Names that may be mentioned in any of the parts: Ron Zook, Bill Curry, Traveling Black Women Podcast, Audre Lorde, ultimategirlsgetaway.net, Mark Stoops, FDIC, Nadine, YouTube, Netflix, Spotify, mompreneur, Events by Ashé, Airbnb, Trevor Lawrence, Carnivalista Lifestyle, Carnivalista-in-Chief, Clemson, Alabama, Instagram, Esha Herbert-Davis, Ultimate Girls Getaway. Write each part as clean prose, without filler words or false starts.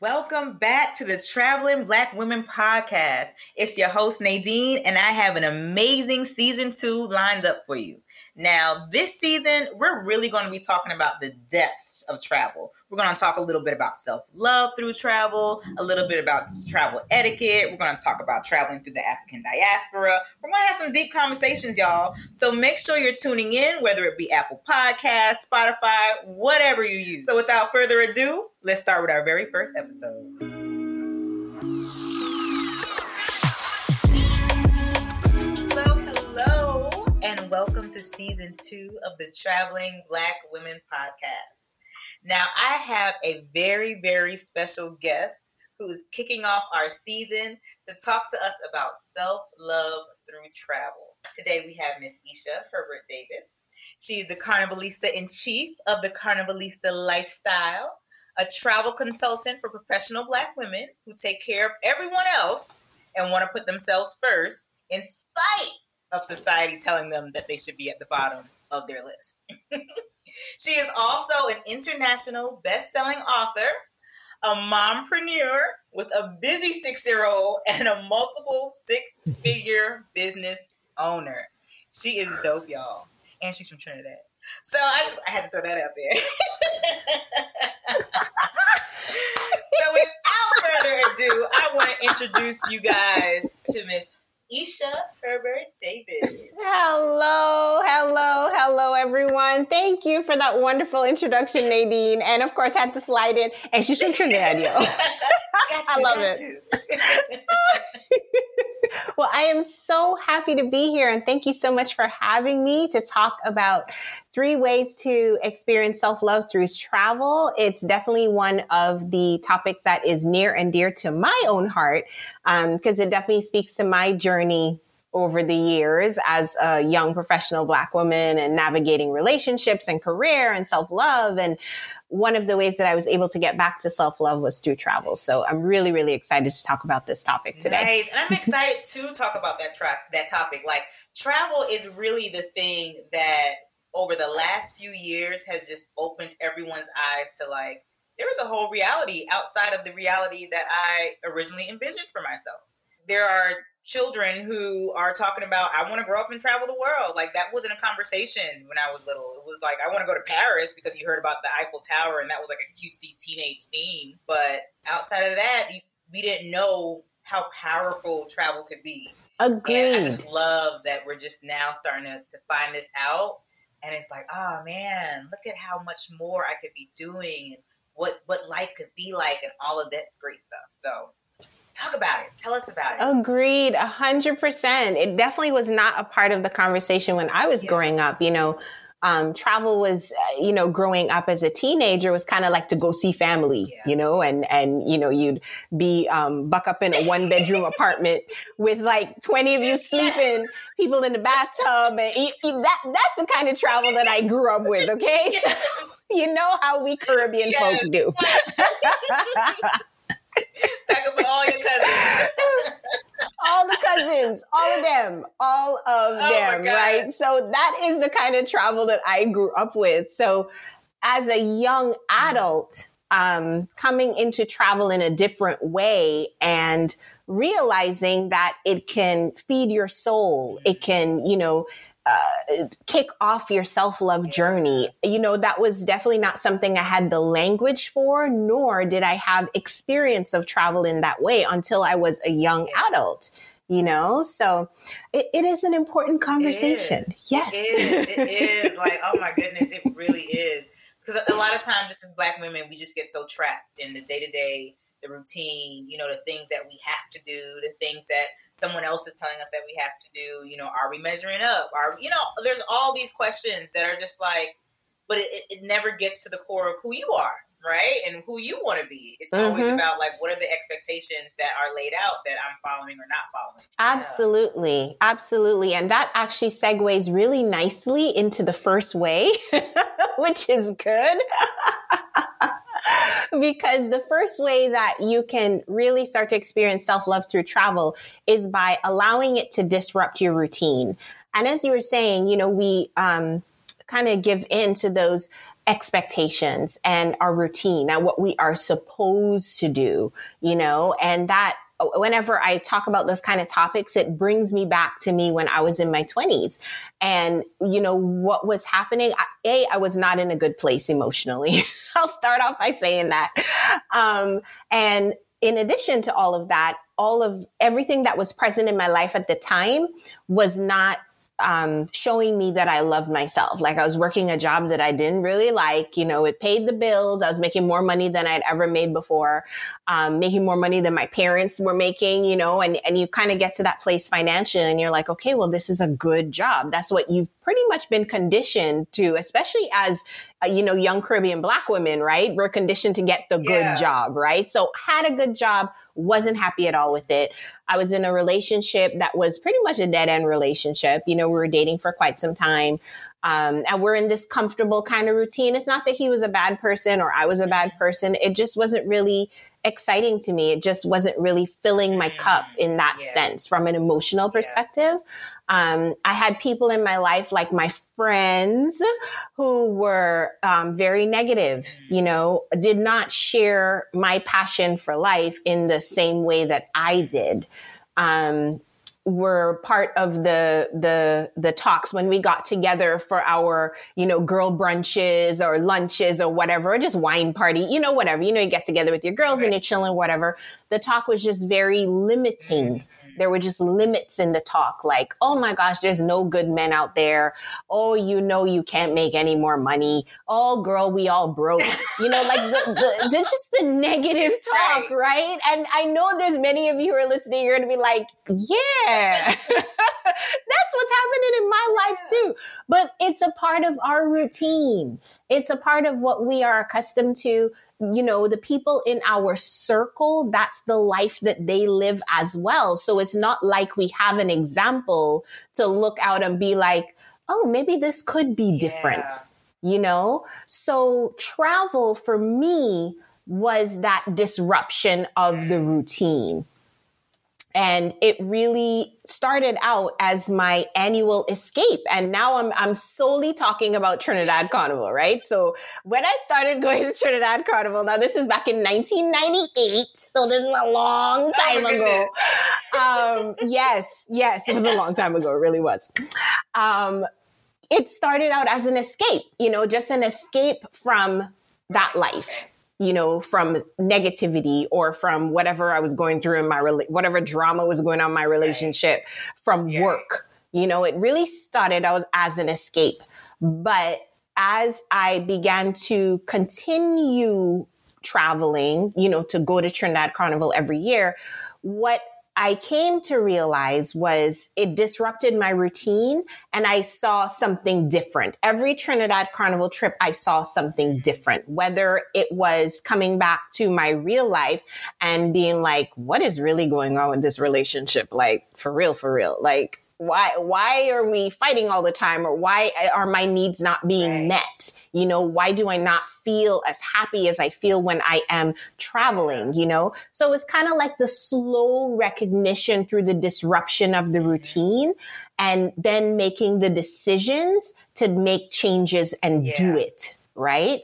Welcome back to the Traveling Black Women Podcast. It's your host, Nadine, and I have an amazing season 2 lined up for you. Now, this season, we're really going to be talking about the depths of travel. We're going to talk a little bit about self-love through travel, a little bit about travel etiquette. We're going to talk about traveling through the African diaspora. We're going to have some deep conversations, y'all. So make sure you're tuning in, whether it be Apple Podcasts, Spotify, whatever you use. So without further ado, let's start with our very first episode. And welcome to season 2 of the Traveling Black Women Podcast. Now, I have a very, very special guest who is kicking off our season to talk to us about self-love through travel. Today, we have Miss Esha Herbert-Davis. She is the Carnivalista-in-Chief of the Carnivalista Lifestyle, a travel consultant for professional Black women who take care of everyone else and want to put themselves first in spite of society telling them that they should be at the bottom of their list. She is also an international best-selling author, a mompreneur with a busy 6-year-old and a multiple 6-figure business owner. She is dope, y'all. And she's from Trinidad. So I had to throw that out there. So without further ado, I want to introduce you guys to Miss Esha Herbert-Davis. Hello, everyone. Thank you for that wonderful introduction, Nadine. And of course, I had to slide in. And she's from Trinidad, yo. I love it. Well, I am so happy to be here. And thank you so much for having me to talk about 3 ways to experience self-love through travel. It's definitely one of the topics that is near and dear to my own heart, because it definitely speaks to my journey over the years as a young professional Black woman and navigating relationships and career and self-love. And one of the ways that I was able to get back to self-love was through travel. So I'm really, really excited to talk about this topic today. Nice. And I'm excited to talk about that topic. Like, travel is really the thing that over the last few years has just opened everyone's eyes to, like, there is a whole reality outside of the reality that I originally envisioned for myself. There are children who are talking about, I want to grow up and travel the world. Like, that wasn't a conversation when I was little. It was like, I want to go to Paris because you heard about the Eiffel Tower and that was like a cutesy teenage theme. But outside of that, we didn't know how powerful travel could be. Agreed. And I just love that we're just now starting to find this out. And it's like, oh man, look at how much more I could be doing and what life could be like and all of that great stuff. So talk about it. Tell us about it. Agreed. 100%. It definitely was not a part of the conversation when I was growing up. You know, travel was, growing up as a teenager was kind of like to go see family, you know, and, you know, you'd be, buck up in a 1-bedroom apartment with like 20 of you sleeping, people in the bathtub. And that's the kind of travel that I grew up with. Okay. Yeah. So, you know how we Caribbean folk do. Talk about all your cousins. All of them, right? So that is the kind of travel that I grew up with. So as a young adult, coming into travel in a different way and realizing that it can feed your soul, it can, kick off your self-love journey. You know, that was definitely not something I had the language for, nor did I have experience of travel in that way until I was a young adult, you know? So it is an important conversation. It is. Yes. It is. Like, oh my goodness, it really is. Because a lot of times, just as Black women, we just get so trapped in the day-to-day, the routine, you know, the things that we have to do, the things that someone else is telling us that we have to do, you know, are we measuring up? There's all these questions that are just like, but it never gets to the core of who you are, right? And who you want to be. It's always about, like, what are the expectations that are laid out that I'm following or not following? Absolutely. Absolutely. And that actually segues really nicely into the first way, which is good. Because the first way that you can really start to experience self-love through travel is by allowing it to disrupt your routine. And as you were saying, we kind of give in to those expectations and our routine and what we are supposed to do, you know, and that whenever I talk about those kind of topics, it brings me back to me when I was in my 20s. And, you know, what was happening, I was not in a good place emotionally. I'll start off by saying that. And in addition to all of that, all of everything that was present in my life at the time was not showing me that I loved myself. Like I was working a job that I didn't really like, you know, it paid the bills. I was making more money than I'd ever made before, making more money than my parents were making, you know, and you kind of get to that place financially and you're like, okay, well, this is a good job. That's what you've pretty much been conditioned to, especially as, you know, young Caribbean Black women, right? We're conditioned to get the good job, right? So had a good job, wasn't happy at all with it. I was in a relationship that was pretty much a dead-end relationship. You know, we were dating for quite some time. And we're in this comfortable kind of routine. It's not that he was a bad person or I was a bad person. It just wasn't really exciting to me. It just wasn't really filling my cup in that sense from an emotional perspective. I had people in my life, like my friends, who were very negative, you know, did not share my passion for life in the same way that I did. Were part of the talks when we got together for our, you know, girl brunches or lunches or whatever, or just wine party, you know, whatever, you know, you get together with your girls and you're chilling, whatever. The talk was just very limiting. There were just limits in the talk, like, oh my gosh, there's no good men out there. Oh, you know, you can't make any more money. Oh, girl, we all broke. You know, like the just the negative talk, right? And I know there's many of you who are listening, you're going to be like, yeah, that's what's happening in my life too. But it's a part of our routine. It's a part of what we are accustomed to. You know, the people in our circle, that's the life that they live as well. So it's not like we have an example to look out and be like, oh, maybe this could be different, you know? So travel for me was that disruption of the routine. And it really started out as my annual escape. And now I'm solely talking about Trinidad Carnival, right? So when I started going to Trinidad Carnival, now this is back in 1998. So this is a long time ago. Yes, it was a long time ago. It really was. It started out as an escape, you know, just an escape from that life. You know, from negativity or from whatever I was going through in my, whatever drama was going on in my relationship, from work. You know, it really started out as an escape. But as I began to continue traveling, you know, to go to Trinidad Carnival every year, what I came to realize was it disrupted my routine and I saw something different. Every Trinidad Carnival trip, I saw something different, whether it was coming back to my real life and being like, what is really going on with this relationship? Like for real, like why are we fighting all the time? Or why are my needs not being met? You know, why do I not feel as happy as I feel when I am traveling, you know? So it's kind of like the slow recognition through the disruption of the routine and then making the decisions to make changes and do it, right?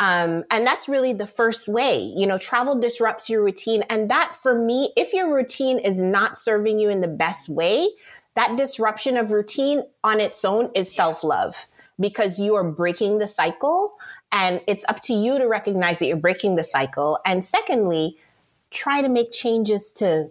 And that's really the first way, you know, travel disrupts your routine. And that for me, if your routine is not serving you in the best way, that disruption of routine on its own is self-love, because you are breaking the cycle and it's up to you to recognize that you're breaking the cycle. And secondly, try to make changes to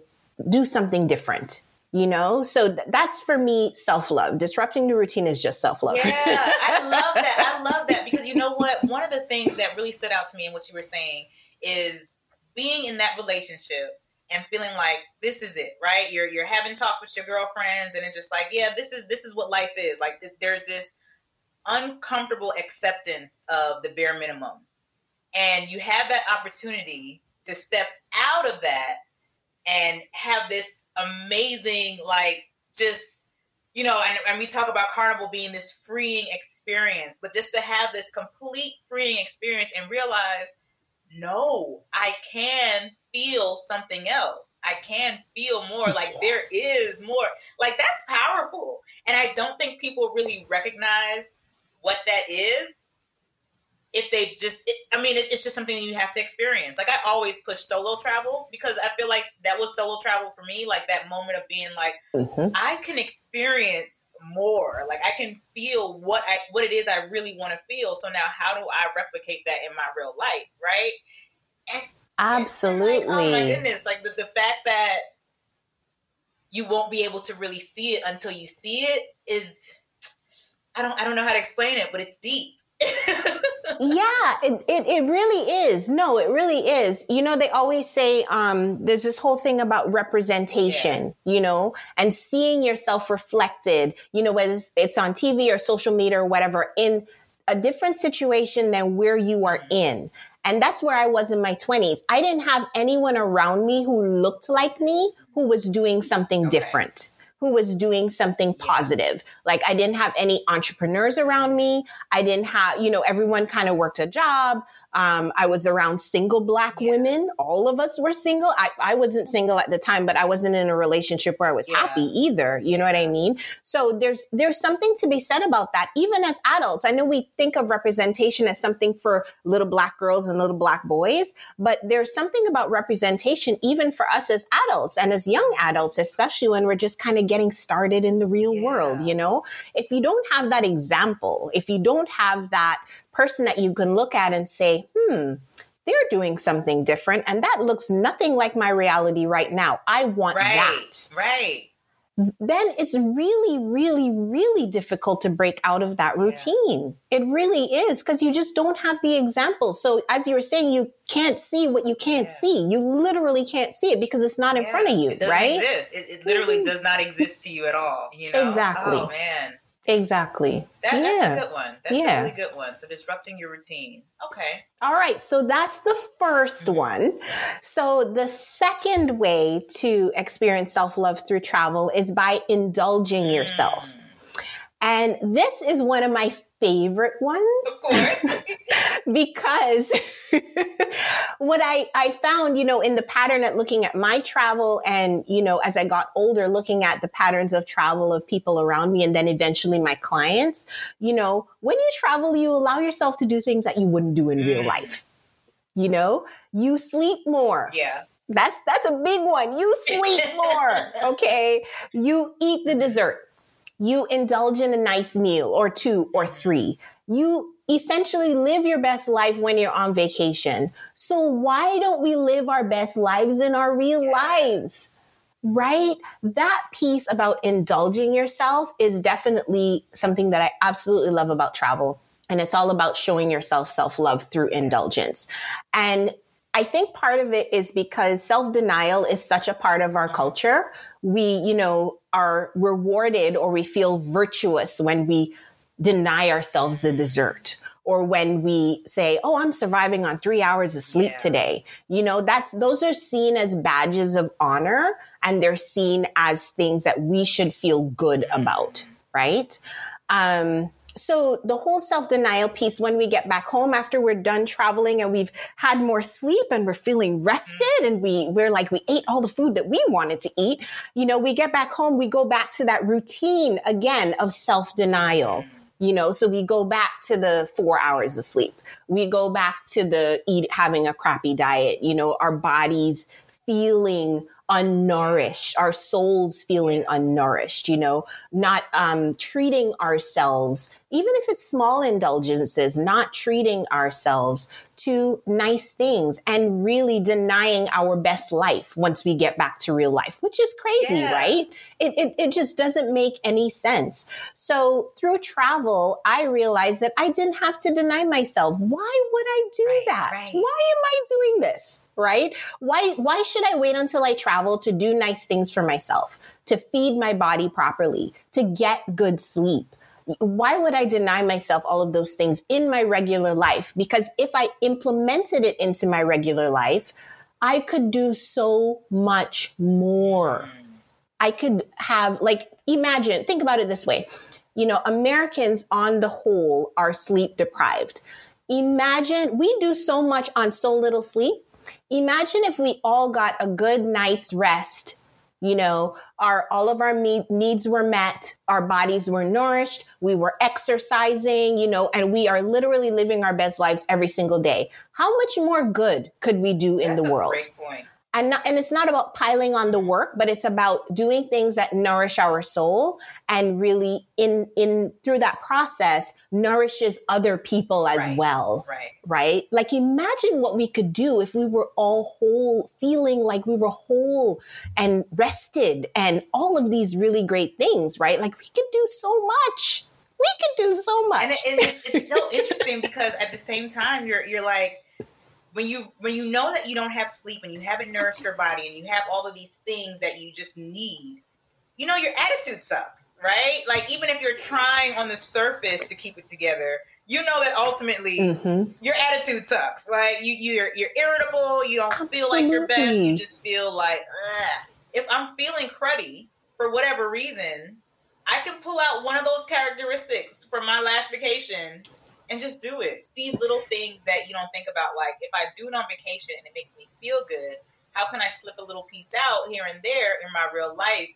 do something different, you know? So that's for me, self-love. Disrupting the routine is just self-love. Yeah, I love that. I love that, because you know what? One of the things that really stood out to me in what you were saying is being in that relationship and feeling like this is it, right? You're having talks with your girlfriends and it's just like, yeah, this is what life is. Like there's this uncomfortable acceptance of the bare minimum. And you have that opportunity to step out of that and have this amazing, like, just, you know, and we talk about Carnival being this freeing experience, but just to have this complete freeing experience and realize, no, I can feel something else. I can feel more. Like there is more. Like that's powerful. And I don't think people really recognize what that is if they just, it's just something you have to experience. Like, I always push solo travel because I feel like that was solo travel for me. Like that moment of being like, mm-hmm. I can experience more. Like I can feel what it is I really want to feel. So now how do I replicate that in my real life? Right. And absolutely. Like, oh my goodness. Like the fact that you won't be able to really see it until you see it is, I don't know how to explain it, but it's deep. Yeah, it really is. No, it really is. You know, they always say there's this whole thing about representation, you know, and seeing yourself reflected, you know, whether it's on TV or social media or whatever, in a different situation than where you are in. And that's where I was in my 20s. I didn't have anyone around me who looked like me, who was doing something different, who was doing something positive. Like I didn't have any entrepreneurs around me. I didn't have, you know, everyone kind of worked a job. I was around single Black women. All of us were single. I wasn't single at the time, but I wasn't in a relationship where I was happy either. You know what I mean? So there's something to be said about that. Even as adults, I know we think of representation as something for little Black girls and little Black boys, but there's something about representation even for us as adults and as young adults, especially when we're just kind of getting started in the real world. You know, if you don't have that example, if you don't have that person that you can look at and say, they're doing something different. And that looks nothing like my reality right now. I want that. Right. Then it's really, really, really difficult to break out of that routine. It really is, because you just don't have the example. So as you were saying, you can't see what you can't see. You literally can't see it because it's not in front of you. It doesn't exist. It literally does not exist to you at all. You know? Exactly. Oh, man. Exactly. That's a good one. That's a really good one. So disrupting your routine. Okay. All right. So that's the first one. So the second way to experience self-love through travel is by indulging yourself. And this is one of my favorite ones. Of course. Because what I found, you know, in the pattern at looking at my travel and, you know, as I got older, looking at the patterns of travel of people around me and then eventually my clients, you know, when you travel, you allow yourself to do things that you wouldn't do in real life. You know, you sleep more. Yeah. That's a big one. You sleep more. Okay. You eat the dessert. You indulge in a nice meal or two or three. You essentially live your best life when you're on vacation. So why don't we live our best lives in our real lives? Right? That piece about indulging yourself is definitely something that I absolutely love about travel. And it's all about showing yourself self-love through indulgence. And I think part of it is because self-denial is such a part of our culture. We, you know, are rewarded or we feel virtuous when we deny ourselves a dessert or when we say, oh, I'm surviving on 3 hours of sleep today. You know, those are seen as badges of honor and they're seen as things that we should feel good about. Right. So the whole self-denial piece, when we get back home after we're done traveling and we've had more sleep and we're feeling rested and we're like, we ate all the food that we wanted to eat. You know, we get back home, we go back to that routine again of self-denial, you know, so we go back to the 4 hours of sleep. We go back to having a crappy diet, you know, our bodies feeling unnourished, our souls feeling unnourished, you know, not treating ourselves, even if it's small indulgences, not treating ourselves to nice things and really denying our best life once we get back to real life, which is crazy, right? It just doesn't make any sense. So through travel, I realized that I didn't have to deny myself. Why would I do that? Right. Why am I doing this? Right? Why should I wait until I travel to do nice things for myself, to feed my body properly, to get good sleep? Why would I deny myself all of those things in my regular life? Because if I implemented it into my regular life, I could do so much more. I could have, like, imagine, think about it this way. You know, Americans on the whole are sleep deprived. Imagine we do so much on so little sleep. Imagine if we all got a good night's rest You know, all of our needs were met, our bodies were nourished, we were exercising, you know, and we are literally living our best lives every single day. How much more good could we do in the world? That's a great point. And it's not about piling on the work, but it's about doing things that nourish our soul and really in through that process nourishes other people as well. Right. Like imagine what we could do if we were all whole, feeling like we were whole and rested and all of these really great things, right? Like we could do so much. We could do so much. And it's still interesting because at the same time, you're like, when you know that you don't have sleep and you haven't nourished your body and you have all of these things that you just need, you know, your attitude sucks, right? Like, even if you're trying on the surface to keep it together, you know that ultimately your attitude sucks. Like you're irritable. You don't feel like your best. You just feel like, ugh. If I'm feeling cruddy for whatever reason, I can pull out one of those characteristics from my last vacation and just do it. These little things that you don't think about, like if I do it on vacation and it makes me feel good, how can I slip a little piece out here and there in my real life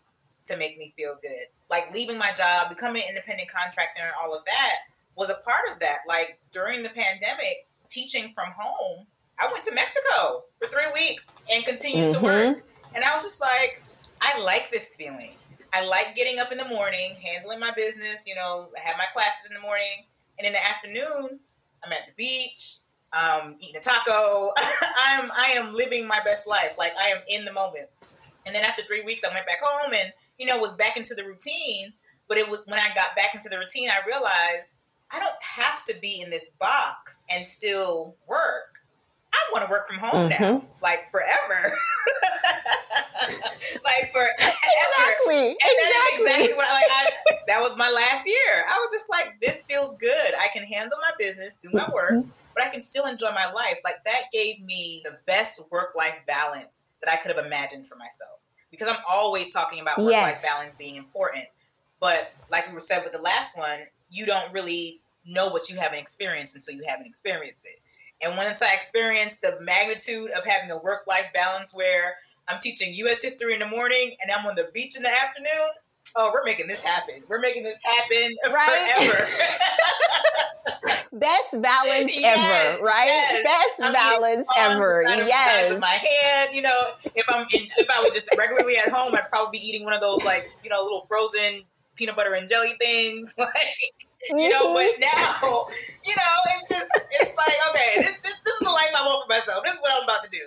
to make me feel good? Like leaving my job, becoming an independent contractor and all of that was a part of that. Like during the pandemic, teaching from home, I went to Mexico for 3 weeks and continued to work. And I was just like, I like this feeling. I like getting up in the morning, handling my business, you know, I have my classes in the morning. And in the afternoon, I'm at the beach, eating a taco. I am living my best life. Like I am in the moment. And then after 3 weeks, I went back home and, you know, was back into the routine. But when I got back into the routine, I realized I don't have to be in this box and still work. I want to work from home now, like forever. Like forever. Exactly. And that is exactly what that was my last year. I was just like, this feels good. I can handle my business, do my work, but I can still enjoy my life. Like that gave me the best work-life balance that I could have imagined for myself. Because I'm always talking about work-life balance being important. But like we said with the last one, you don't really know what you haven't experienced until you haven't experienced it. And once I experienced the magnitude of having a work-life balance where I'm teaching U.S. history in the morning and I'm on the beach in the afternoon, oh, we're making this happen. We're making this happen forever. Best balance ever, right? Best balance ever. Yes. My hand, you know, if I was just regularly at home, I'd probably be eating one of those, like, you know, little frozen peanut butter and jelly things, like, you know, but now, you know, it's just, it's like, okay, this is the life I want for myself. This is what I'm about to do.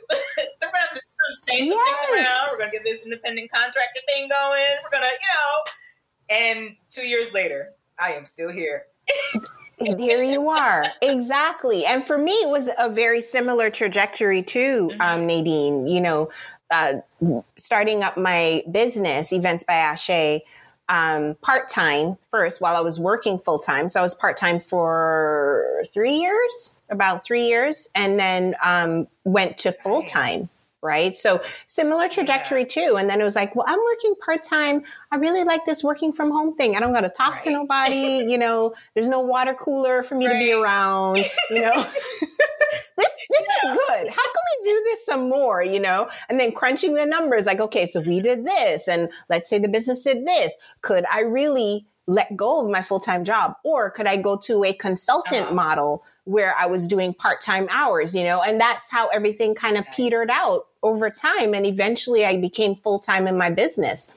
So we're going to change some things around. We're going to get this independent contractor thing going. We're going to, you know, and 2 years later, I am still here. Here you are. Exactly. And for me, it was a very similar trajectory too, Nadine, you know, starting up my business, Events by Ashé, part-time first while I was working full-time. So I was part-time for 3 years, about 3 years, and then went to full-time, right? So similar trajectory too. And then it was like, well, I'm working part-time. I really like this working from home thing. I don't got to talk to nobody. You know, there's no water cooler for me to be around, you know. This is good. How can we do this some more, you know? And then crunching the numbers, like, okay, so we did this. And let's say the business did this. Could I really let go of my full-time job? Or could I go to a consultant model where I was doing part-time hours, you know? And that's how everything kind of petered out over time. And eventually I became full-time in my business.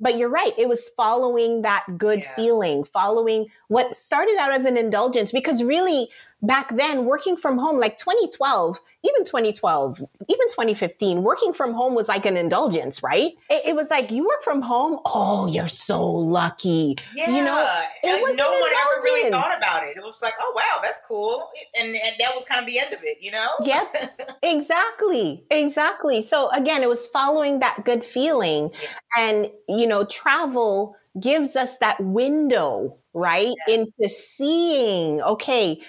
But you're right. It was following that good feeling, following what started out as an indulgence, because really back then working from home, like 2012, even 2015, working from home was like an indulgence, right? It was like you work from home. Oh, you're so lucky. Yeah. You know, it was no one ever really thought about it. It was like, oh, wow, that's cool. And that was kind of the end of it, you know? Yep. Exactly. So again, it was following that good feeling. And, you know, travel gives us that window, right? Into seeing, okay,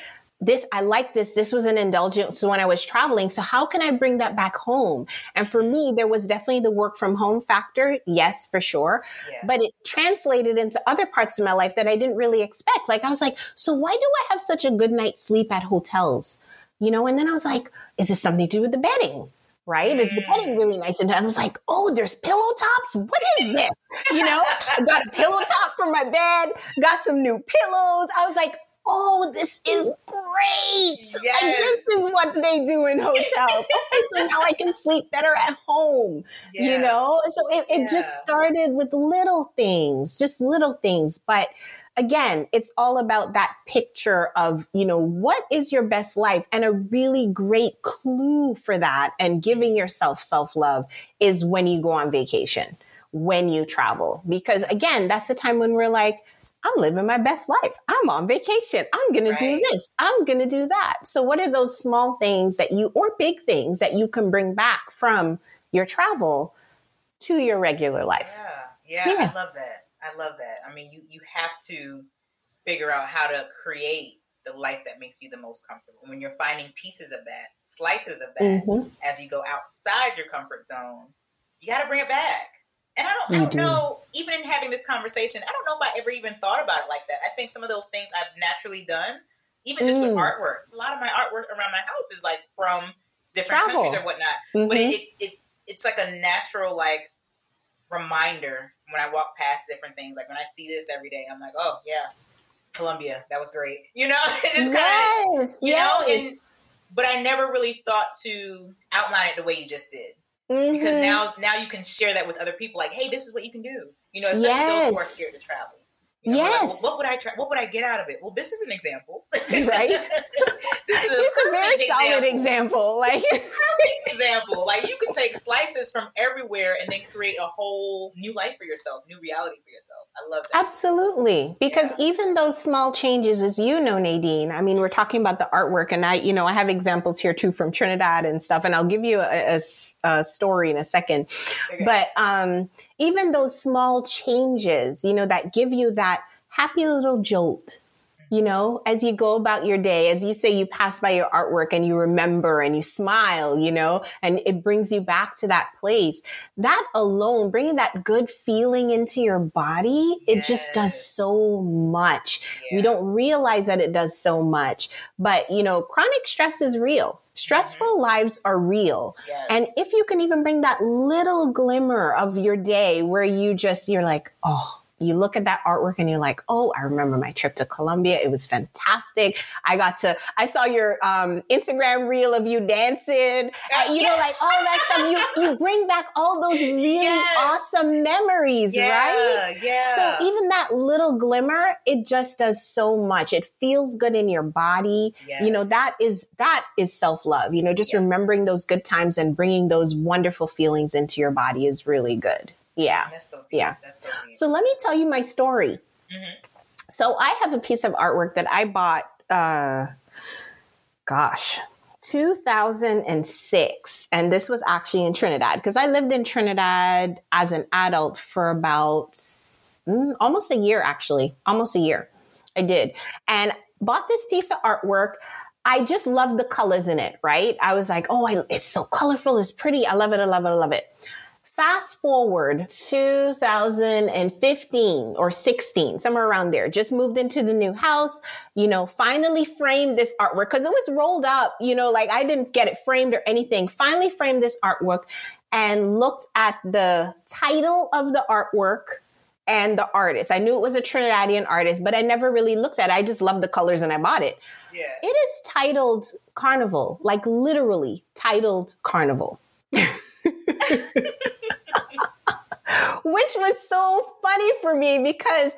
this, I like this. This was an indulgence when I was traveling. So how can I bring that back home? And for me, there was definitely the work from home factor. Yes, for sure. Yeah. But it translated into other parts of my life that I didn't really expect. Like I was like, so why do I have such a good night's sleep at hotels? You know, and then I was like, is this something to do with the bedding? right? It's getting really nice. And I was like, oh, there's pillow tops? What is this? You know, I got a pillow top for my bed, got some new pillows. I was like, oh, this is great. Yes. Like, this is what they do in hotels. Okay, so now I can sleep better at home, you know? So it just started with little things, just little things. But again, it's all about that picture of, you know, what is your best life? And a really great clue for that and giving yourself self-love is when you go on vacation, when you travel. Because again, that's the time when we're like, I'm living my best life. I'm on vacation. I'm going to do this. I'm going to do that. So what are those small things that you, or big things that you can bring back from your travel to your regular life? Yeah. I love that. I mean, you have to figure out how to create the life that makes you the most comfortable. When you're finding pieces of that, slices of that, as you go outside your comfort zone, you got to bring it back. And I don't know, even in having this conversation, I don't know if I ever even thought about it like that. I think some of those things I've naturally done, even just with artwork. A lot of my artwork around my house is like from different countries or whatnot. But it's like a natural like reminder when I walk past different things. Like when I see this every day, I'm like, oh yeah, Colombia, that was great. You know, it just kind of, you know, but I never really thought to outline it the way you just did. Because now you can share that with other people. Like, hey, this is what you can do. You know, especially those who are scared to travel. You know, like, well, what would I try? What would I get out of it? Well, this is an example, right? This is a very solid example. Like, Like, you can take slices from everywhere and then create a whole new life for yourself, new reality for yourself. I love that. Absolutely, because even those small changes, as you know, Nadine. I mean, we're talking about the artwork, and I have examples here too from Trinidad and stuff, and I'll give you a story in a second, but even those small changes, you know, that give you that happy little jolt, you know, as you go about your day, as you say, you pass by your artwork and you remember and you smile, you know, and it brings you back to that place. That alone, bringing that good feeling into your body, it just does so much. We don't realize that it does so much, but you know, chronic stress is real. Stressful lives are real. And if you can even bring that little glimmer of your day where you're like, oh, you look at that artwork and you're like, oh, I remember my trip to Colombia. It was fantastic. I saw your Instagram reel of you dancing. You know, like all that stuff. You bring back all those really awesome memories, right? Yeah. So even that little glimmer, it just does so much. It feels good in your body. Yes. You know, that is self-love. You know, just remembering those good times and bringing those wonderful feelings into your body is really good. Yeah. That's so deep. Yeah. That's so deep. So let me tell you my story. So I have a piece of artwork that I bought, 2006. And this was actually in Trinidad because I lived in Trinidad as an adult for about almost a year, actually. Almost a year. I did. And bought this piece of artwork. I just loved the colors in it, right? I was like, oh, it's so colorful. It's pretty. I love it. I love it. I love it. Fast forward 2015 or 16, somewhere around there, just moved into the new house, you know, finally framed this artwork because it was rolled up, you know, like I didn't get it framed or anything. Finally framed this artwork and looked at the title of the artwork and the artist. I knew it was a Trinidadian artist, but I never really looked at it. I just loved the colors and I bought it. Yeah. It is titled Carnival, like literally titled Carnival. Which was so funny for me because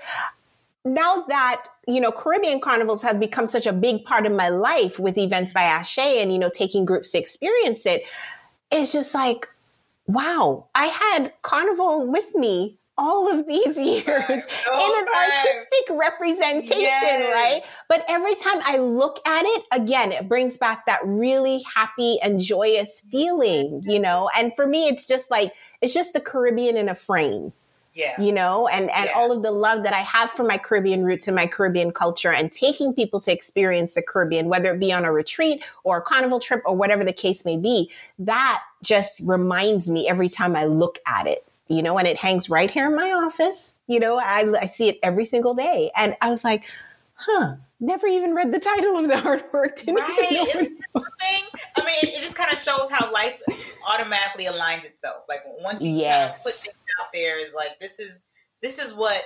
now that, you know, Caribbean carnivals have become such a big part of my life with Events by Ashé and, you know, taking groups to experience it, it's just like, wow, I had Carnival with me all of these years in an artistic representation, right? But every time I look at it, again, it brings back that really happy and joyous feeling, you know? And for me, it's just like, it's just the Caribbean in a frame, you know, and all of the love that I have for my Caribbean roots and my Caribbean culture and taking people to experience the Caribbean, whether it be on a retreat or a carnival trip or whatever the case may be, that just reminds me every time I look at it. You know, and it hangs right here in my office. You know, I see it every single day. And I was like, huh, never even read the title of the artwork. Right? I mean, it just kind of shows how life automatically aligns itself. Like once you kind of put things out there, it's like this is what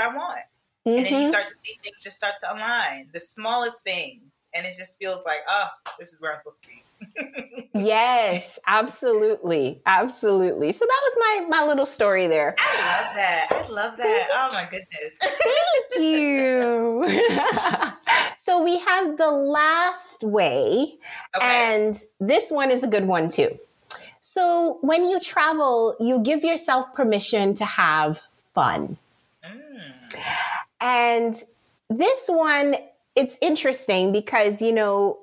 I want. Mm-hmm. And then you start to see things just start to align. The smallest things. And it just feels like, oh, this is where I'm supposed to be. Yes, absolutely. Absolutely. So that was my little story there. I love that. I love that. Oh, my goodness. Thank you. So we have the last way. Okay. And this one is a good one, too. So when you travel, you give yourself permission to have fun. And this one, it's interesting because, you know,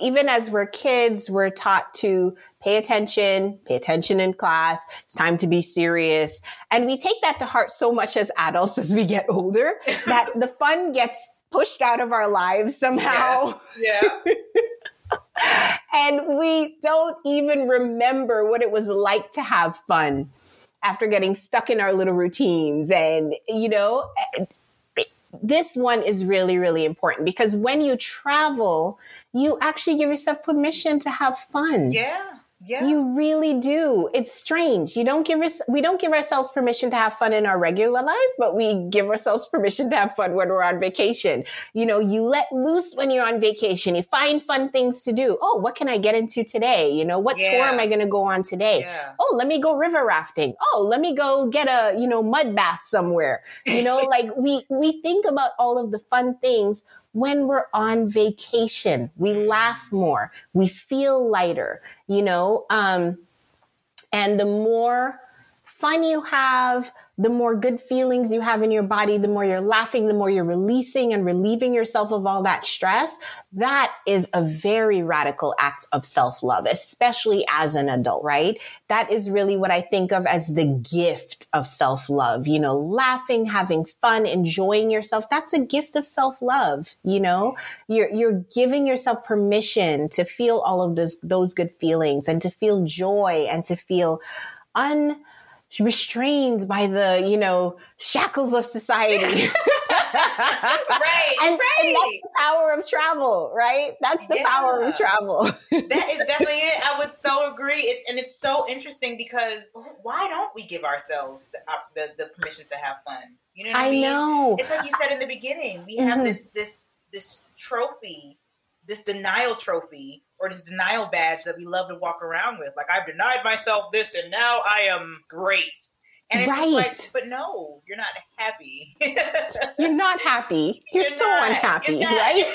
even as we're kids, we're taught to pay attention in class. It's time to be serious. And we take that to heart so much as adults as we get older that the fun gets pushed out of our lives somehow. Yes. Yeah. And we don't even remember what it was like to have fun after getting stuck in our little routines. And, you know, this one is really, really important because when you travel, you actually give yourself permission to have fun. Yeah. Yeah. You really do. It's strange. We don't give ourselves permission to have fun in our regular life, but we give ourselves permission to have fun when we're on vacation. You know, you let loose when you're on vacation. You find fun things to do. Oh, what can I get into today? You know, what tour am I going to go on today? Yeah. Oh, let me go river rafting. Oh, let me go get a, you know, mud bath somewhere. You know, like we think about all of the fun things. When we're on vacation, we laugh more, we feel lighter, you know, and the more fun you have, the more good feelings you have in your body, the more you're laughing, the more you're releasing and relieving yourself of all that stress. That is a very radical act of self-love, especially as an adult, right? That is really what I think of as the gift of self-love, you know, laughing, having fun, enjoying yourself. That's a gift of self-love, you know, you're giving yourself permission to feel all of those good feelings and to feel joy and to feel restrained by the, you know, shackles of society. Right, and that's the power of travel, right? That's the power of travel. That is definitely it. I would so agree. It's so interesting because why don't we give ourselves the permission to have fun? You know what I mean? I know. It's like you said in the beginning, we have this trophy, this denial trophy or this denial badge that we love to walk around with. Like, I've denied myself this and now I am great. And it's just like, but no, you're not happy. You're not happy. You're so not, unhappy, you're right?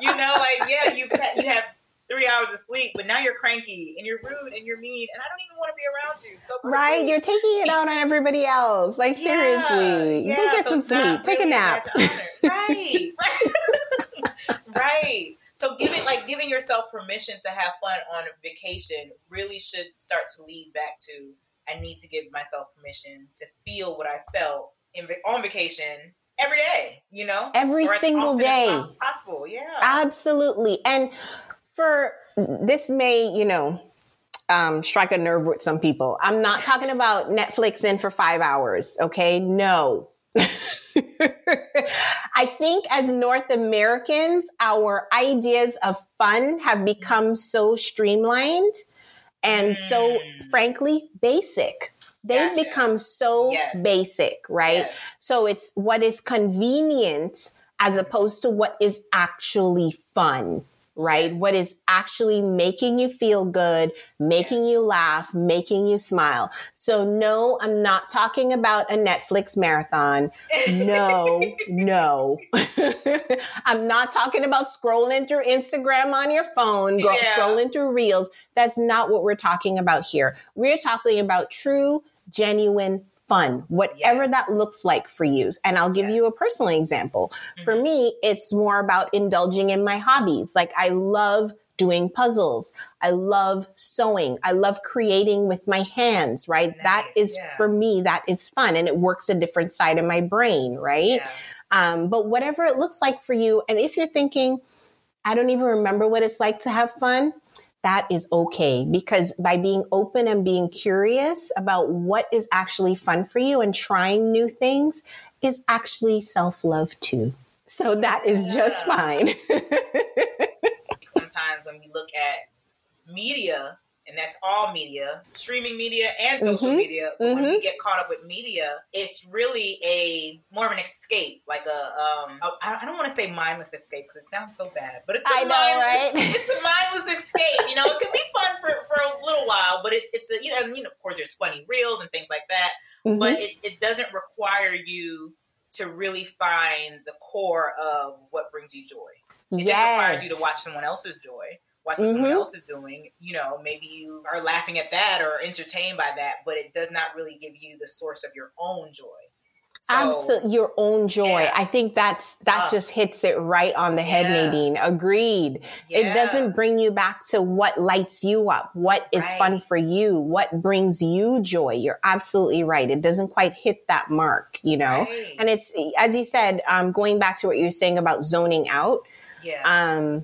You know, like, yeah, you have 3 hours of sleep, but now you're cranky and you're rude and you're mean and I don't even want to be around you. So right, you're taking it out on everybody else. Like, seriously, go get some sleep. Take a nap. Right. Right. So giving yourself permission to have fun on vacation really should start to lead back to, I need to give myself permission to feel what I felt on vacation every day, you know? Every single day. As possible, yeah. Absolutely. And this may, you know, strike a nerve with some people. I'm not talking about Netflix in for 5 hours, okay? No. I think as North Americans, our ideas of fun have become so streamlined and so, frankly, basic. They've become so basic, right? Yes. So it's what is convenient as opposed to what is actually fun, right? Yes. What is actually making you feel good, making you laugh, making you smile. So no, I'm not talking about a Netflix marathon. No, no. I'm not talking about scrolling through Instagram on your phone, scrolling through Reels. That's not what we're talking about here. We're talking about true, genuine fun, whatever that looks like for you. And I'll give you a personal example. Mm-hmm. For me, it's more about indulging in my hobbies. Like, I love doing puzzles. I love sewing. I love creating with my hands, right? Nice. That is, for me, that is fun. And it works a different side of my brain, right? Yeah. But whatever it looks like for you. And if you're thinking, I don't even remember what it's like to have fun, that is okay, because by being open and being curious about what is actually fun for you and trying new things, is actually self-love too. So that is just fine. Sometimes when we look at media, and that's all media, streaming media and social media. But when we get caught up with media, it's really more of an escape, like I don't want to say mindless escape because it sounds so bad, but it's a mindless escape. You know, it can be fun for a little while, but it's of course there's funny reels and things like that, but it doesn't require you to really find the core of what brings you joy. It just requires you to watch someone else's joy. Watch what someone else is doing, you know, maybe you are laughing at that or entertained by that, but it does not really give you the source of your own joy. So, absolutely, your own joy. Yeah. I think that just hits it right on the head, Nadine. Agreed. Yeah. It doesn't bring you back to what lights you up, what is fun for you, what brings you joy. You're absolutely right. It doesn't quite hit that mark, you know, and it's, as you said, going back to what you were saying about zoning out. Yeah.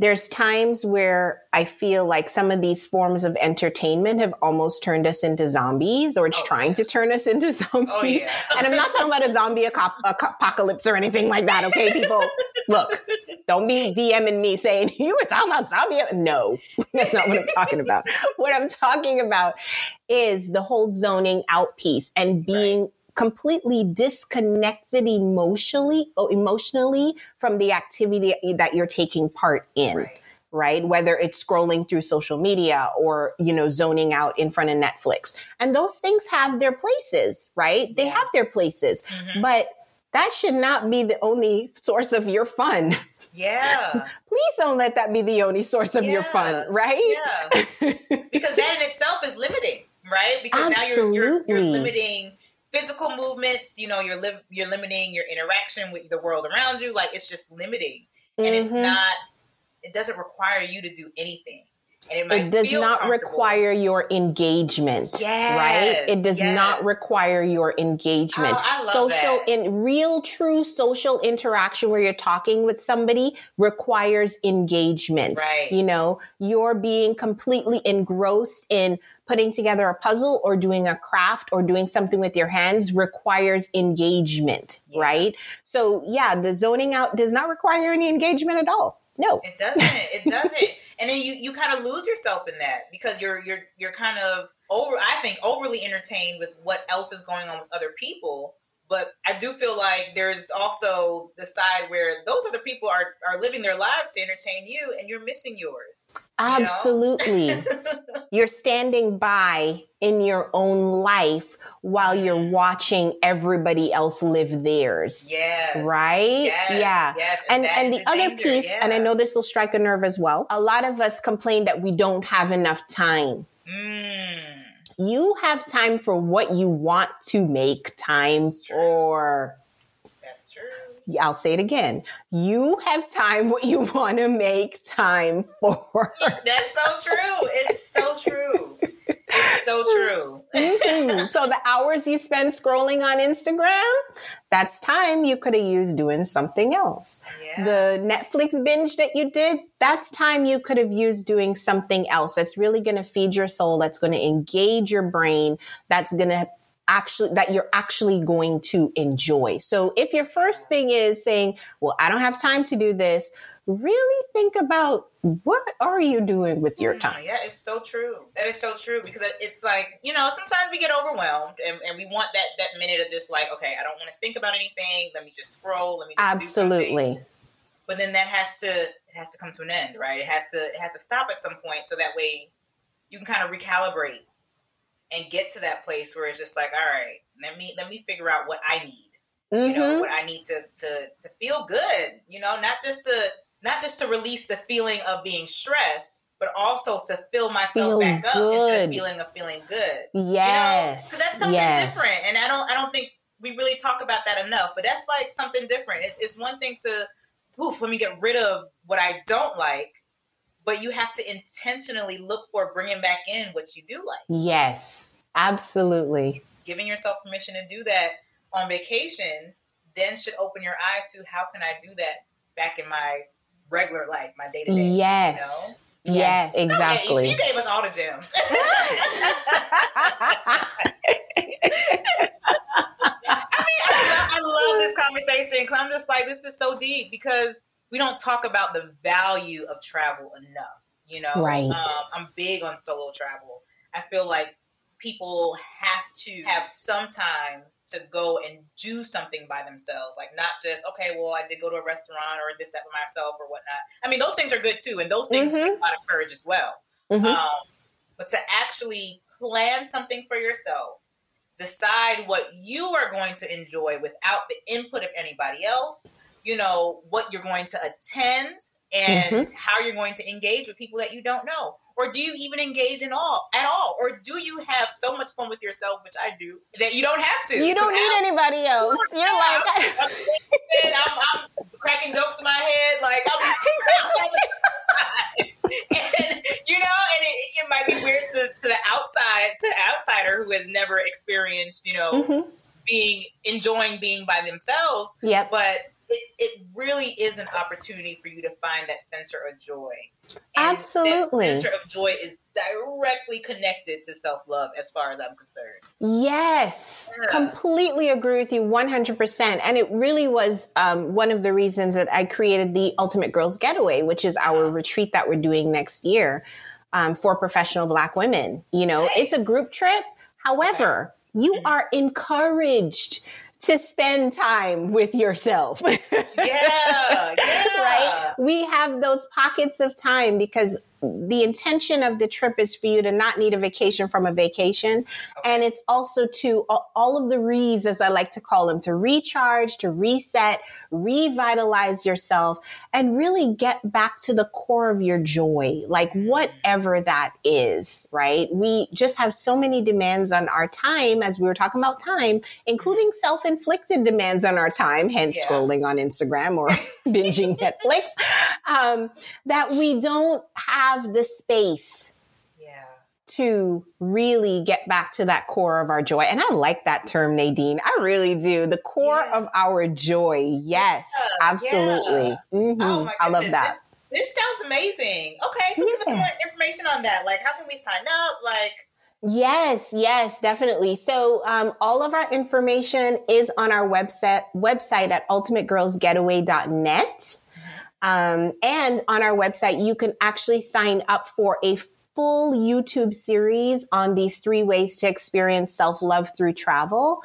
There's times where I feel like some of these forms of entertainment have almost turned us into zombies, or it's trying to turn us into zombies. Oh, yeah. And I'm not talking about a zombie apocalypse or anything like that. Okay, people, look, don't be DMing me saying you were talking about zombie. No, that's not what I'm talking about. What I'm talking about is the whole zoning out piece and being completely disconnected emotionally from the activity that you're taking part in, right? Whether it's scrolling through social media or, you know, zoning out in front of Netflix. And those things have their places, right? They have their places, but that should not be the only source of your fun. Yeah. Please don't let that be the only source of your fun, right? Yeah. Because that in itself is limiting, right? Because now you're limiting physical movements, you know, you're limiting your interaction with the world around you. Like, it's just limiting, and it doesn't require you to do anything. And it does not require your engagement, right? It does not require your engagement. Oh, I love social that. In real, true social interaction where you're talking with somebody requires engagement. Right. You know, you're being completely engrossed in putting together a puzzle or doing a craft or doing something with your hands requires engagement, right? So the zoning out does not require any engagement at all. No, it doesn't. It doesn't. And then you kind of lose yourself in that because you're kind of overly entertained with what else is going on with other people. But I do feel like there's also the side where those other people are living their lives to entertain you, and you're missing yours. Absolutely. You know? You're standing by in your own life while you're watching everybody else live theirs. Yes. Right? Yes, yeah. Yes. And the other piece, and I know this will strike a nerve as well, a lot of us complain that we don't have enough time. Mm. You have time for what you want to make time for. That's true. I'll say it again. You have time what you want to make time for. That's so true. It's so true. It's so true. So the hours you spend scrolling on Instagram, that's time you could have used doing something else. Yeah. The Netflix binge that you did, that's time you could have used doing something else. That's really going to feed your soul. That's going to engage your brain. That's going to you're actually going to enjoy. So if your first thing is saying, well, I don't have time to do this, really think about what are you doing with your time? Yeah, it's so true. That is so true because it's like, you know, sometimes we get overwhelmed and we want that minute of just like, okay, I don't want to think about anything. Let me just scroll. Let me just do something. But then it has to come to an end, right? It has to stop at some point so that way you can kind of recalibrate and get to that place where it's just like, all right, let me figure out what I need. You know, what I need to feel good, you know, not just to release the feeling of being stressed, but also to fill myself back up into the feeling of feeling good. Yes. You know? So that's something different. And I don't think we really talk about that enough, but that's like something different. It's one thing to, let me get rid of what I don't like, but you have to intentionally look for bringing back in what you do like. Yes, absolutely. Giving yourself permission to do that on vacation then should open your eyes to how can I do that back in my regular life, my day to day. Yes. You know? Yes, exactly. Okay, she gave us all the gems. I mean, based in income. I'm just like, this is so deep because we don't talk about the value of travel enough, you know? Right. I'm big on solo travel. I feel like people have to have some time to go and do something by themselves. Like not just, okay, well, I did go to a restaurant or this, that by myself or whatnot. I mean, those things are good too. And those things take a lot of courage as well. Mm-hmm. But to actually plan something for yourself, decide what you are going to enjoy without the input of anybody else, you know, what you're going to attend and how you're going to engage with people that you don't know. Or do you even engage at all? Or do you have so much fun with yourself, which I do, that you don't have to? You don't need anybody else. You're like... I'm cracking jokes in my head. Like, I'm and, you know, and it might be weird to the outside, to the outsider who has never experienced, you know, enjoying being by themselves. Yep. But it really is an opportunity for you to find that center of joy. And absolutely. That center of joy is directly connected to self-love as far as I'm concerned. Yes, completely agree with you 100%. And it really was one of the reasons that I created the Ultimate Girls Getaway, which is our retreat that we're doing next year for professional Black women. You know, it's a group trip. However, you are encouraged to spend time with yourself. Yeah. Right? We have those pockets of time because the intention of the trip is for you to not need a vacation from a vacation. Okay. And it's also to all of the re's, as I like to call them, to recharge, to reset, revitalize yourself, and really get back to the core of your joy, like whatever that is, right? We just have so many demands on our time, as we were talking about time, including self-inflicted demands on our time, hence scrolling on Instagram or binging Netflix, that we don't have the space to really get back to that core of our joy. And I like that term, Nadine. I really do. The core of our joy. Yes, absolutely. Yeah. Mm-hmm. Oh my goodness. I love that. This sounds amazing. Okay, so give us some more information on that. Like, how can we sign up? Like, Yes, definitely. So all of our information is on our website at ultimategirlsgetaway.net. And on our website, you can actually sign up for a full YouTube series on these 3 ways to experience self-love through travel.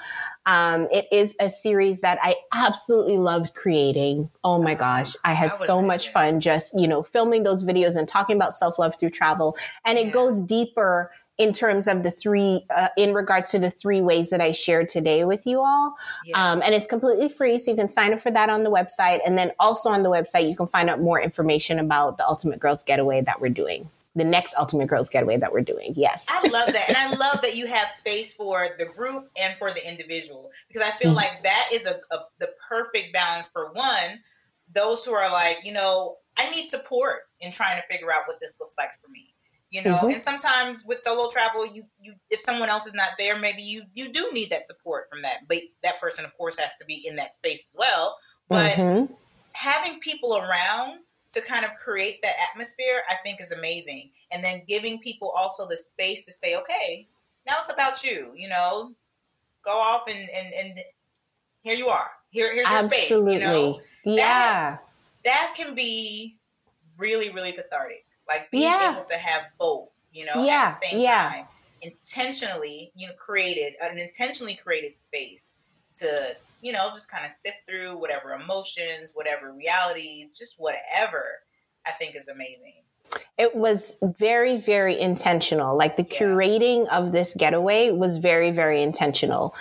It is a series that I absolutely loved creating. Oh my gosh. I had so much fun just, you know, filming those videos and talking about self-love through travel. And it goes deeper in terms of the 3, in regards to the 3 ways that I shared today with you all. Yeah. And it's completely free. So you can sign up for that on the website. And then also on the website, you can find out more information about the Ultimate Girls Getaway that we're doing. The next Ultimate Girls Getaway that we're doing. Yes. I love that. And I love that you have space for the group and for the individual, because I feel like that is the perfect balance for one, those who are like, you know, I need support in trying to figure out what this looks like for me. You know, and sometimes with solo travel, you if someone else is not there, maybe you do need that support from that. But that person, of course, has to be in that space as well. But having people around to kind of create that atmosphere, I think is amazing. And then giving people also the space to say, okay, now it's about you, you know, go off and here you are. Here's your space, you know. Yeah. That can be really, really cathartic. Like being able to have both, you know, at the same time, intentionally, you know, created an intentionally created space to, you know, just kind of sift through whatever emotions, whatever realities, just whatever, I think is amazing. It was very, very intentional. Like the curating of this getaway was very, very intentional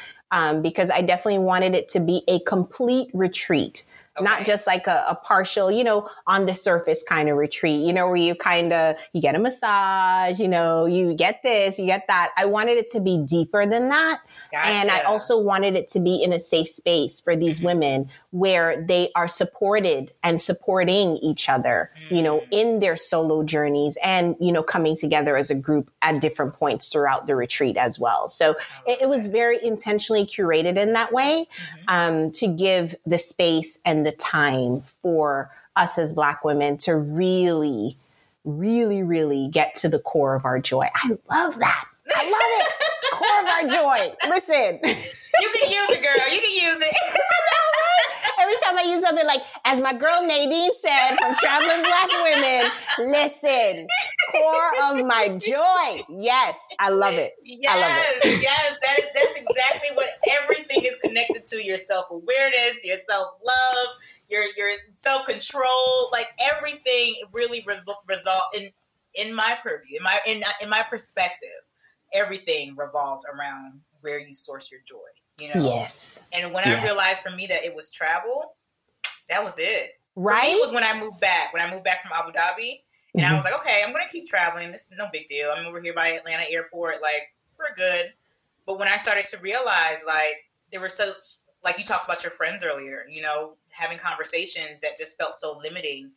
because I definitely wanted it to be a complete retreat. Okay. Not just like a partial, you know, on the surface kind of retreat, you know, where you kind of, you get a massage, you know, you get this, you get that. I wanted it to be deeper than that. Gotcha. And I also wanted it to be in a safe space for these women where they are supported and supporting each other, you know, in their solo journeys and, you know, coming together as a group at different points throughout the retreat as well. So it was very intentionally curated in that way to give the space and the time for us as Black women to really, really, really get to the core of our joy. I love that. I love it. Core of our joy. Listen. You can use it, girl. You can use it. every time I use something like, as my girl Nadine said from Traveling Black Women, listen, core of my joy. Yes, I love it. Yes, I love it. Yes, that's exactly what everything is connected to: your self-awareness, your self-love, your self-control. Like everything really result in my purview, in my perspective. Everything revolves around where you source your joy, you know? Yes. And when I realized for me that it was travel, that was it. Right. For me, it was when I moved back. When I moved back from Abu Dhabi, and I was like, okay, I'm going to keep traveling. This is no big deal. I'm over here by Atlanta airport. Like, we're good. But when I started to realize, like, there were so, like you talked about your friends earlier, you know, having conversations that just felt so limiting.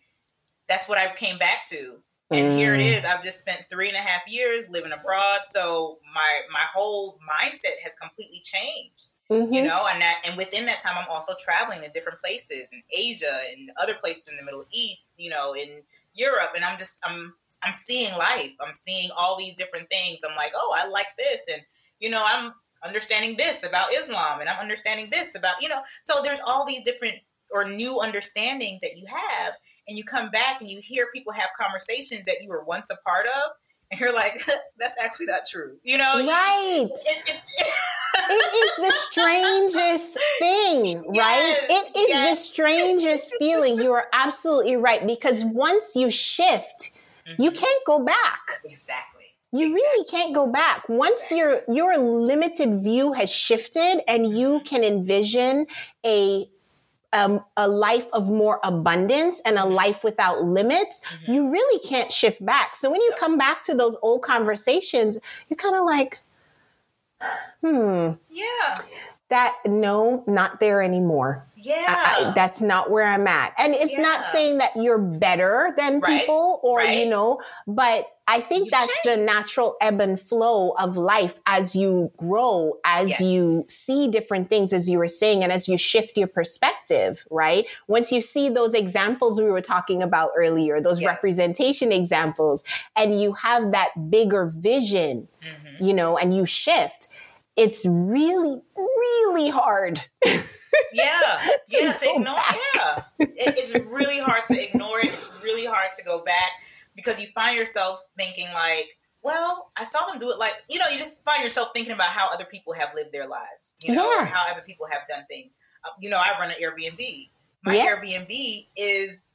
That's what I came back to. And here it is. I've just spent 3.5 years living abroad. So my whole mindset has completely changed, you know, and within that time, I'm also traveling to different places in Asia and other places in the Middle East, you know, in Europe. And I'm seeing life. I'm seeing all these different things. I'm like, oh, I like this. And, you know, I'm understanding this about Islam, and I'm understanding this about, you know, so there's all these different or new understandings that you have. And you come back and you hear people have conversations that you were once a part of, and you're like, that's actually not true. You know? Right. It is the strangest thing, right? It is the strangest feeling. You are absolutely right. Because once you shift, you can't go back. Exactly. You really can't go back. Once your limited view has shifted and you can envision a life of more abundance and a life without limits, you really can't shift back. So when you come back to those old conversations, you're kind of like, yeah, that, no, not there anymore. Yeah. That's not where I'm at. And it's not saying that you're better than people or, you know, but I think that's the natural ebb and flow of life as you grow, as you see different things, as you were saying, and as you shift your perspective, right? Once you see those examples we were talking about earlier, those representation examples, and you have that bigger vision, you know, and you shift, it's really, really hard. To ignore. Yeah. It's really hard to ignore it. It's really hard to go back. Because you find yourself thinking like, well, I saw them do it like, you know, you just find yourself thinking about how other people have lived their lives, you know, or how other people have done things. You know, I run an Airbnb. My Airbnb is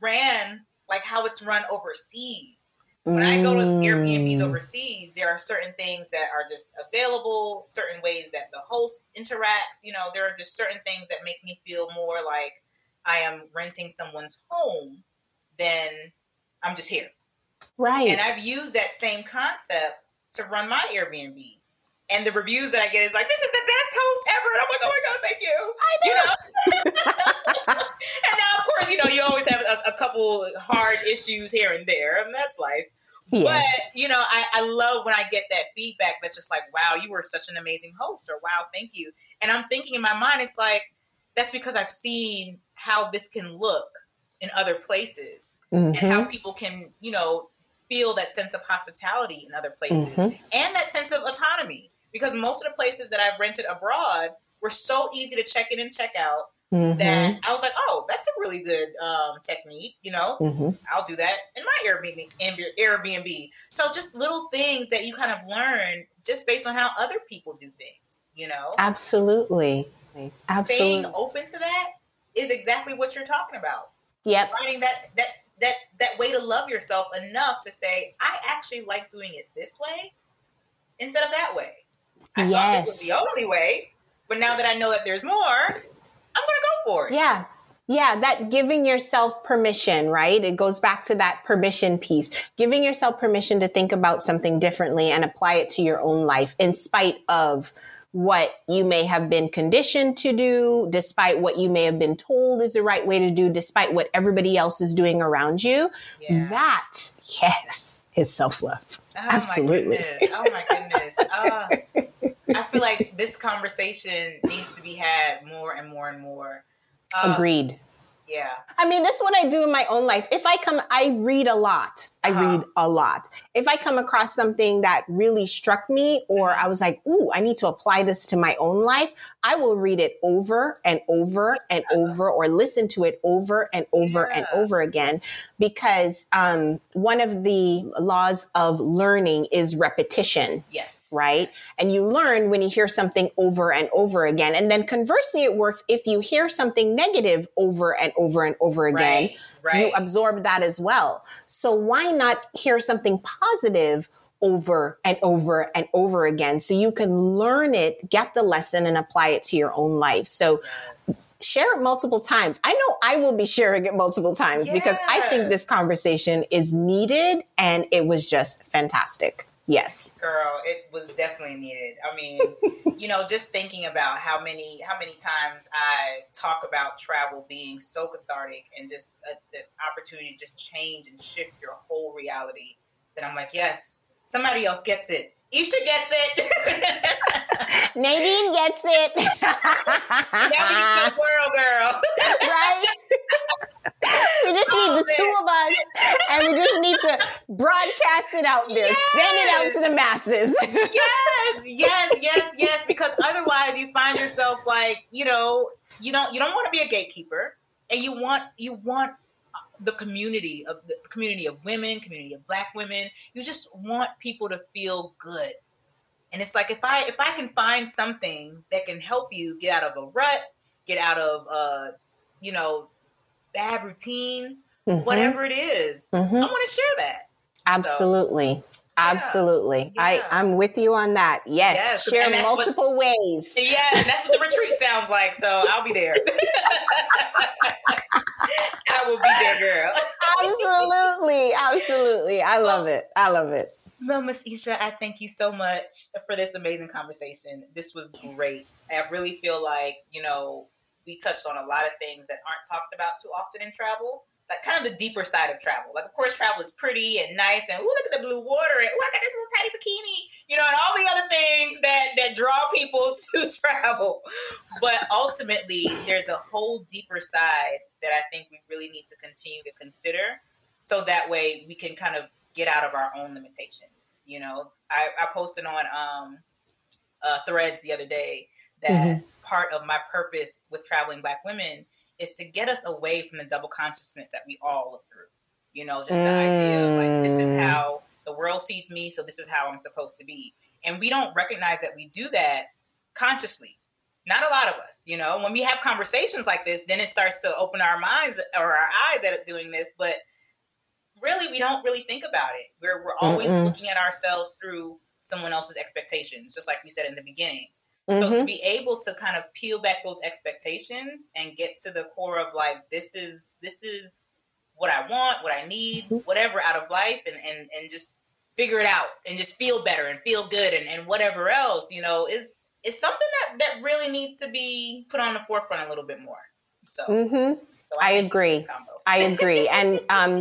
ran like how it's run overseas. When I go to Airbnbs overseas, there are certain things that are just available, certain ways that the host interacts. You know, there are just certain things that make me feel more like I am renting someone's home than I'm just here. Right. And I've used that same concept to run my Airbnb. And the reviews that I get is like, this is the best host ever. And I'm like, oh my God, thank you. You know? And now, of course, you know, you always have a couple hard issues here and there. And that's life. Yes. But, you know, I love when I get that feedback that's just like, wow, you were such an amazing host, or wow, thank you. And I'm thinking in my mind, it's like, that's because I've seen how this can look in other places. And how people can, you know, feel that sense of hospitality in other places and that sense of autonomy, because most of the places that I've rented abroad were so easy to check in and check out that I was like, oh, that's a really good technique. You know, I'll do that in my Airbnb. So just little things that you kind of learn just based on how other people do things, you know? Absolutely. Staying open to that is exactly what you're talking about. Yep. Finding that way to love yourself enough to say, I actually like doing it this way instead of that way. I thought this was the only way, but now that I know that there's more, I'm going to go for it. Yeah. Yeah. That giving yourself permission, right? It goes back to that permission piece, giving yourself permission to think about something differently and apply it to your own life in spite of what you may have been conditioned to do, despite what you may have been told is the right way to do, despite what everybody else is doing around you. Yeah. That, yes, is self-love. Oh, absolutely. Oh, my goodness. I feel like this conversation needs to be had more and more and more. Agreed. Yeah. I mean, this is what I do in my own life. If I come, I read a lot. If I come across something that really struck me, or I was like, ooh, I need to apply this to my own life, I will read it over and over and over, or listen to it over and over and over again. Because one of the laws of learning is repetition. Yes. Right? Yes. And you learn when you hear something over and over again. And then conversely, it works if you hear something negative over and over and over again. Right. Right. You absorb that as well. So why not hear something positive over and over and over again so you can learn it, get the lesson, and apply it to your own life? So share it multiple times. I know I will be sharing it multiple times because I think this conversation is needed, and it was just fantastic. Yes. Girl, it was definitely needed. I mean, you know, just thinking about how many times I talk about travel being so cathartic and just the opportunity to just change and shift your whole reality, that I'm like, yes, somebody else gets it. Esha gets it. Nadine gets it. Now we get the world, girl. Right? We just need the two of us, and we just need to broadcast it out there. Yes. Send it out to the masses. Yes. Because otherwise you find yourself like, you know, you don't want to be a gatekeeper, and you want the community of women, community of Black women. You just want people to feel good. And it's like, if I can find something that can help you get out of a rut, get out of, you know, bad routine, whatever it is, I want to share that. Absolutely. So, absolutely. Yeah. I'm with you on that. Yes. Share multiple ways. Yeah. That's what the retreat sounds like. So I'll be there. I will be there, girl. Absolutely. I love it. Well, Miss Esha, I thank you so much for this amazing conversation. This was great. I really feel like, you know, we touched on a lot of things that aren't talked about too often in travel, like kind of the deeper side of travel. Like, of course, travel is pretty and nice, and ooh, look at the blue water, and ooh, I got this little tiny bikini, you know, and all the other things that draw people to travel. But ultimately, there's a whole deeper side that I think we really need to continue to consider, so that way we can kind of get out of our own limitations. You know, I posted on Threads the other day that part of my purpose with Traveling Black Women is to get us away from the double consciousness that we all look through. You know, just the idea of like, this is how the world sees me, so this is how I'm supposed to be. And we don't recognize that we do that consciously. Not a lot of us, you know. When we have conversations like this, then it starts to open our minds or our eyes at doing this, but really, we don't really think about it. We're always looking at ourselves through someone else's expectations, just like we said in the beginning. So to be able to kind of peel back those expectations and get to the core of like, this is what I want, what I need, whatever out of life, and just figure it out and just feel better and feel good and whatever else, you know, is something that really needs to be put on the forefront a little bit more. So, so I agree. I agree. And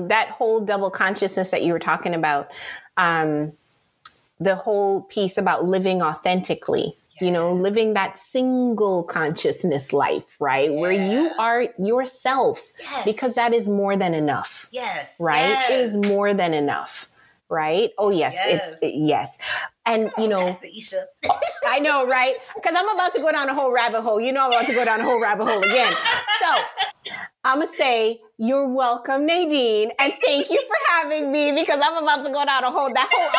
that whole double consciousness that you were talking about, the whole piece about living authentically, you know, living that single consciousness life, right? Where you are yourself, because that is more than enough. Yes. Right? Yes. It is more than enough. Right? Oh, yes. Yes. And, you know, Esha. I know, right? Because I'm about to go down a whole rabbit hole. You know, I'm about to go down a whole rabbit hole again. So I'm going to say, you're welcome, Nadine. And thank you for having me, because I'm about to go down that whole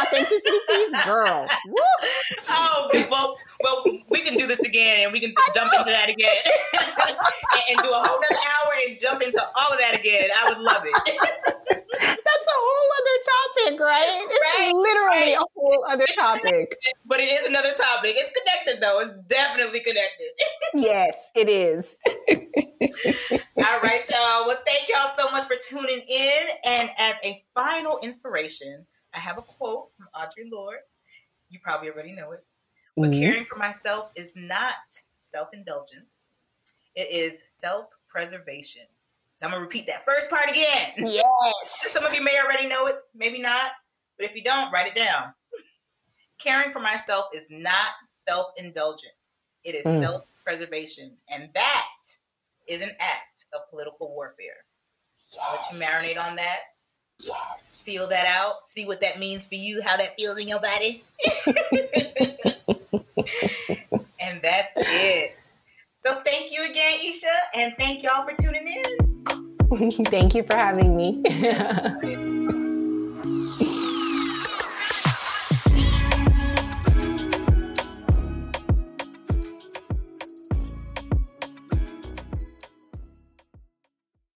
authenticity piece, girl. Woo. Oh, well, we can do this again, and we can jump into that again and do a whole nother hour and jump into all of that again. I would love it. That's a whole other topic, right? It's literally a whole other topic. But it is another topic. It's connected, though. It's definitely connected. Yes, it is. All right, y'all. Well, thank y'all so much for tuning in. And as a final inspiration, I have a quote from Audre Lorde. You probably already know it. But caring for myself is not self-indulgence. It is self-preservation. So I'm going to repeat that first part again. Yes. Some of you may already know it, maybe not. But if you don't, write it down. Caring for myself is not self-indulgence. It is self-preservation. And that is an act of political warfare. Yes. I'll let you marinate on that. Yes. Feel that out. See what that means for you, how that feels in your body. And that's it. So thank you again, Esha, and thank y'all for tuning in. Thank you for having me.